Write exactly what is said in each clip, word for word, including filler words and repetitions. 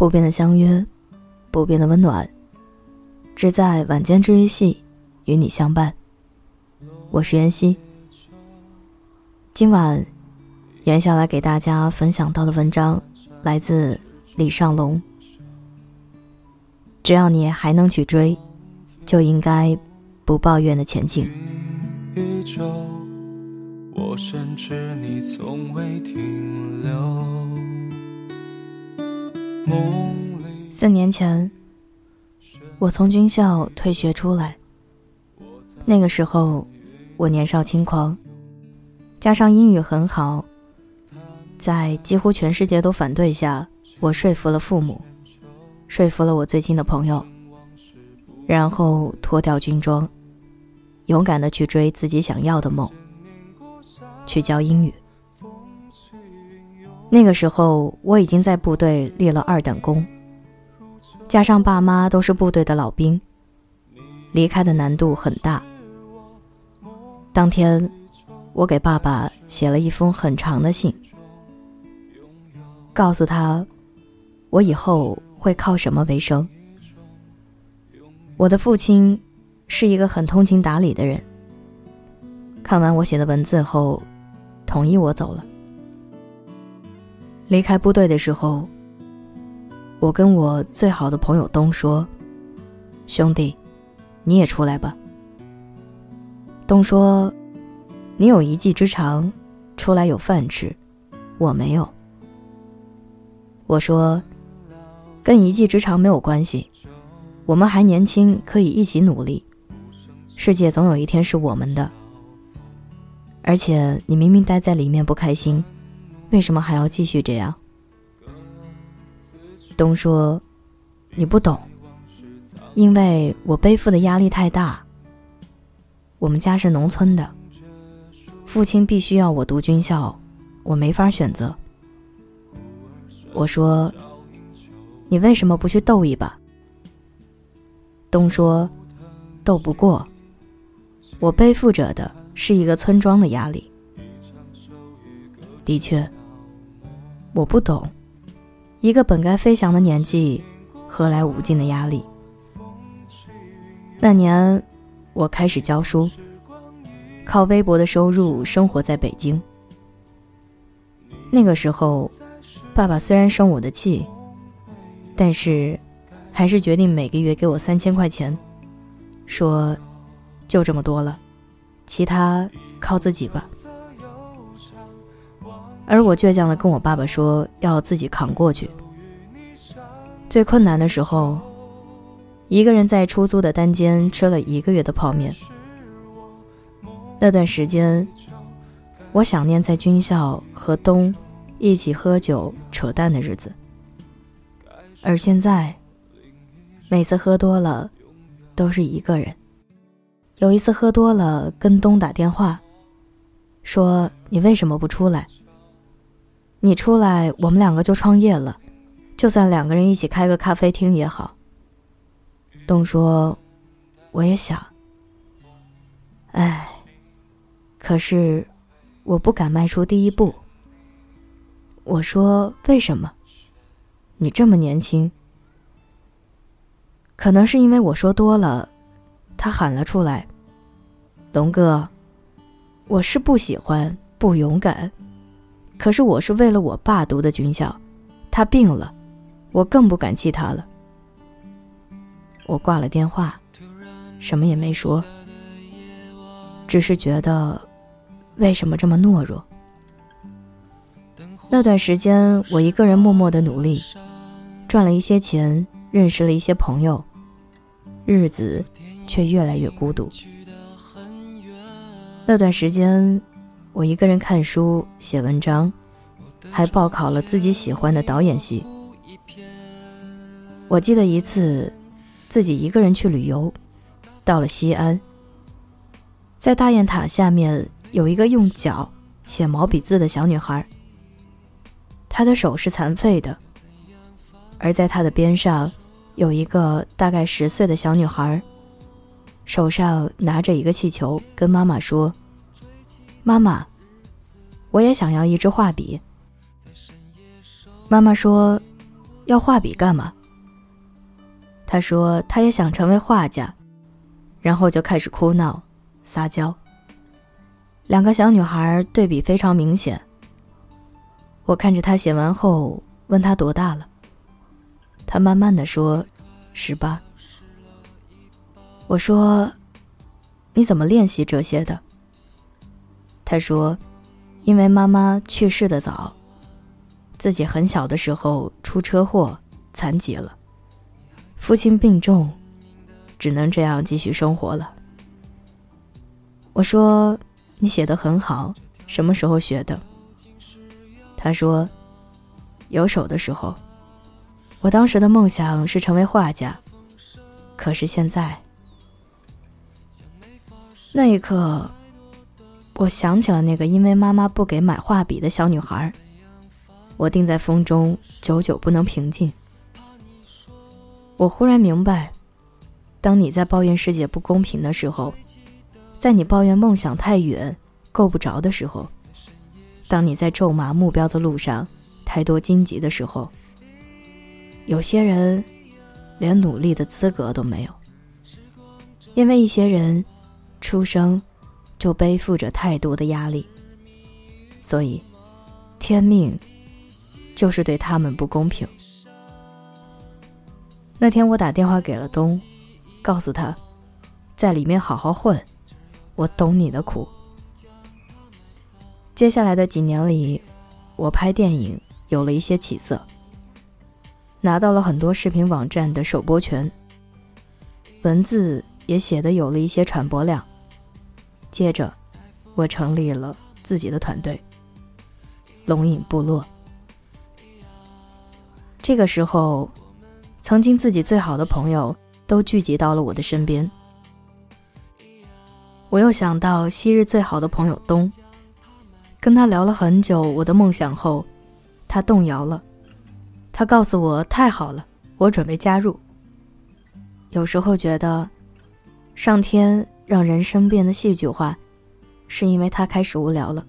不变的相约，不变的温暖，只在晚间治愈系与你相伴。我是袁熙，今晚袁下来给大家分享到的文章来自李尚龙。只要你还能去追，就应该不抱怨的前进。一周，我深知你从未停留。四年前，我从军校退学出来。那个时候，我年少轻狂，加上英语很好，在几乎全世界都反对下，我说服了父母，说服了我最近的朋友，然后脱掉军装，勇敢地去追自己想要的梦，去教英语。那个时候，我已经在部队立了二等功，加上爸妈都是部队的老兵，离开的难度很大。当天，我给爸爸写了一封很长的信，告诉他我以后会靠什么为生。我的父亲是一个很通情达理的人，看完我写的文字后同意我走了。离开部队的时候，我跟我最好的朋友东说，兄弟，你也出来吧。东说，你有一技之长，出来有饭吃，我没有。我说，跟一技之长没有关系，我们还年轻，可以一起努力，世界总有一天是我们的。而且你明明待在里面不开心，为什么还要继续这样？东说，你不懂，因为我背负的压力太大。我们家是农村的，父亲必须要我读军校，我没法选择。我说，你为什么不去斗一把？东说，斗不过，我背负着的是一个村庄的压力。的确，我不懂，一个本该飞翔的年纪，何来无尽的压力？那年，我开始教书，靠微薄的收入生活在北京。那个时候，爸爸虽然生我的气，但是还是决定每个月给我三千块钱，说就这么多了，其他靠自己吧。而我倔强地跟我爸爸说要自己扛过去。最困难的时候，一个人在出租的单间吃了一个月的泡面。那段时间，我想念在军校和东一起喝酒扯淡的日子。而现在，每次喝多了都是一个人。有一次喝多了跟东打电话，说你为什么不出来？你出来我们两个就创业了，就算两个人一起开个咖啡厅也好。东说，我也想，哎，可是我不敢迈出第一步。我说，为什么？你这么年轻。可能是因为我说多了，他喊了出来，龙哥，我是不喜欢，不勇敢，可是我是为了我爸读的军校，他病了，我更不敢气他了。我挂了电话，什么也没说，只是觉得为什么这么懦弱。那段时间，我一个人默默的努力，赚了一些钱，认识了一些朋友，日子却越来越孤独。那段时间，我一个人看书写文章，还报考了自己喜欢的导演系。我记得一次自己一个人去旅游，到了西安，在大雁塔下面有一个用脚写毛笔字的小女孩，他的手是残废的，而在他的边上有一个大概十岁的小女孩，手上拿着一个气球，跟妈妈说，妈妈，我也想要一支画笔。妈妈说，要画笔干嘛？他说他也想成为画家，然后就开始哭闹撒娇。两个小女孩对比非常明显。我看着她写完后问她多大了，她慢慢地说十八。我说你怎么练习这些的？她说因为妈妈去世得早，自己很小的时候出车祸残疾了，父亲病重，只能这样继续生活了。我说你写得很好，什么时候学的？他说有手的时候。我当时的梦想是成为画家，可是现在。那一刻我想起了那个因为妈妈不给买画笔的小女孩，我定在风中久久不能平静。我忽然明白，当你在抱怨世界不公平的时候，在你抱怨梦想太远够不着的时候，当你在咒骂目标的路上太多荆棘的时候，有些人连努力的资格都没有，因为一些人出生就背负着太多的压力，所以天命就是对他们不公平。那天我打电话给了东，告诉他在里面好好混，我懂你的苦。接下来的几年里，我拍电影有了一些起色，拿到了很多视频网站的首播权，文字也写得有了一些传播量。接着我成立了自己的团队龙影部落。这个时候曾经自己最好的朋友都聚集到了我的身边，我又想到昔日最好的朋友东，跟他聊了很久我的梦想后，他动摇了，他告诉我太好了，我准备加入。有时候觉得上天让人生变得戏剧化，是因为他开始无聊了，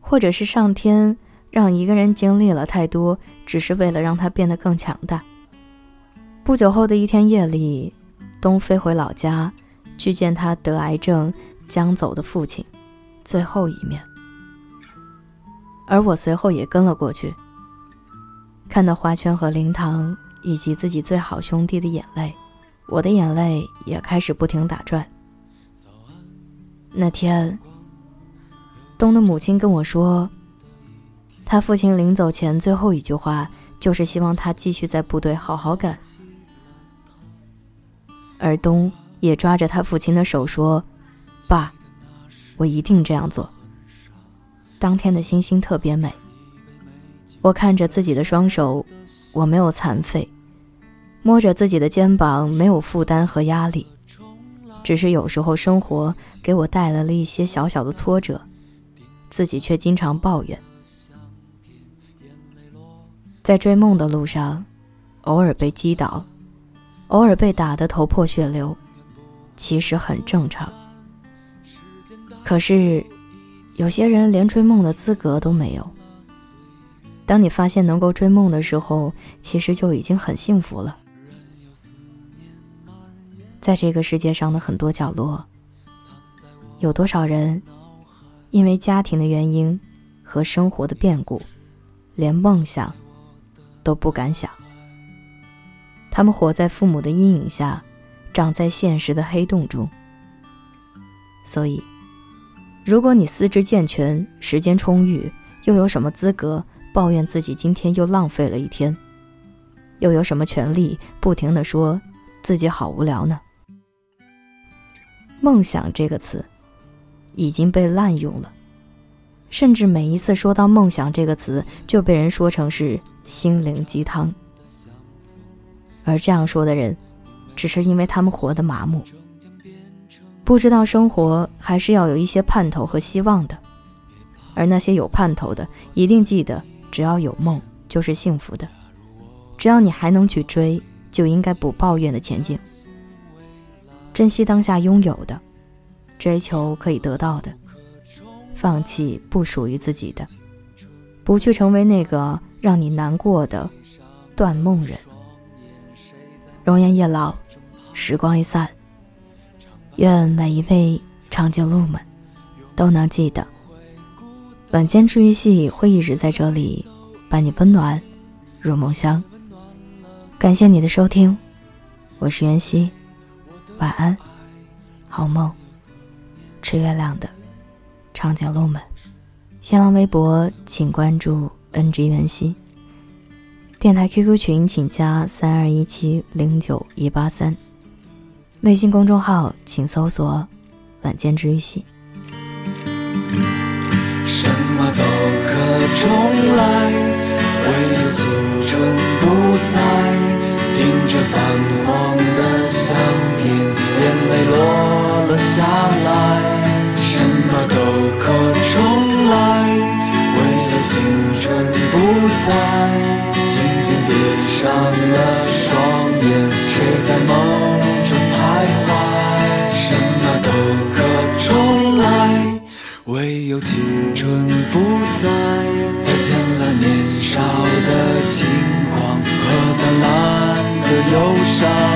或者是上天让一个人经历了太多，只是为了让他变得更强大。不久后的一天夜里，东飞回老家去见他得癌症将走的父亲最后一面，而我随后也跟了过去，看到花圈和灵堂以及自己最好兄弟的眼泪，我的眼泪也开始不停打转。那天东的母亲跟我说，他父亲临走前最后一句话就是希望他继续在部队好好干，而东也抓着他父亲的手说，爸，我一定这样做。当天的星星特别美，我看着自己的双手，我没有残废，摸着自己的肩膀，没有负担和压力，只是有时候生活给我带来了一些小小的挫折，自己却经常抱怨。在追梦的路上，偶尔被击倒，偶尔被打得头破血流，其实很正常。可是有些人连追梦的资格都没有，当你发现能够追梦的时候，其实就已经很幸福了。在这个世界上的很多角落，有多少人因为家庭的原因和生活的变故，连梦想都不敢想，他们活在父母的阴影下，长在现实的黑洞中。所以如果你四肢健全，时间充裕，又有什么资格抱怨自己今天又浪费了一天？又有什么权利不停地说自己好无聊呢？梦想这个词已经被滥用了，甚至每一次说到梦想这个词，就被人说成是心灵鸡汤。而这样说的人，只是因为他们活得麻木，不知道生活还是要有一些盼头和希望的。而那些有盼头的，一定记得，只要有梦就是幸福的，只要你还能去追，就应该不抱怨的前进，珍惜当下拥有的，追求可以得到的，放弃不属于自己的，不去成为那个让你难过的断梦人。容颜一老，时光一散，愿每一位长颈鹿们都能记得，晚间治愈系会一直在这里把你温暖入梦乡。感谢你的收听，我是袁熙，晚安，好梦，吃月亮的长颈鹿们。新浪微博请关注 N G 袁熙，电台 Q Q 群请加三二一七零九一八三，微信公众号请搜索晚间治愈系。什么都可重来，唯有青春不再。盯着泛黄的相片，眼泪落了下来。什么都可重来，唯有青春不再。静静闭上了双眼，谁在梦中徘徊？什么都可重来，唯有青春不再。再见了年少的轻狂和灿烂的忧伤。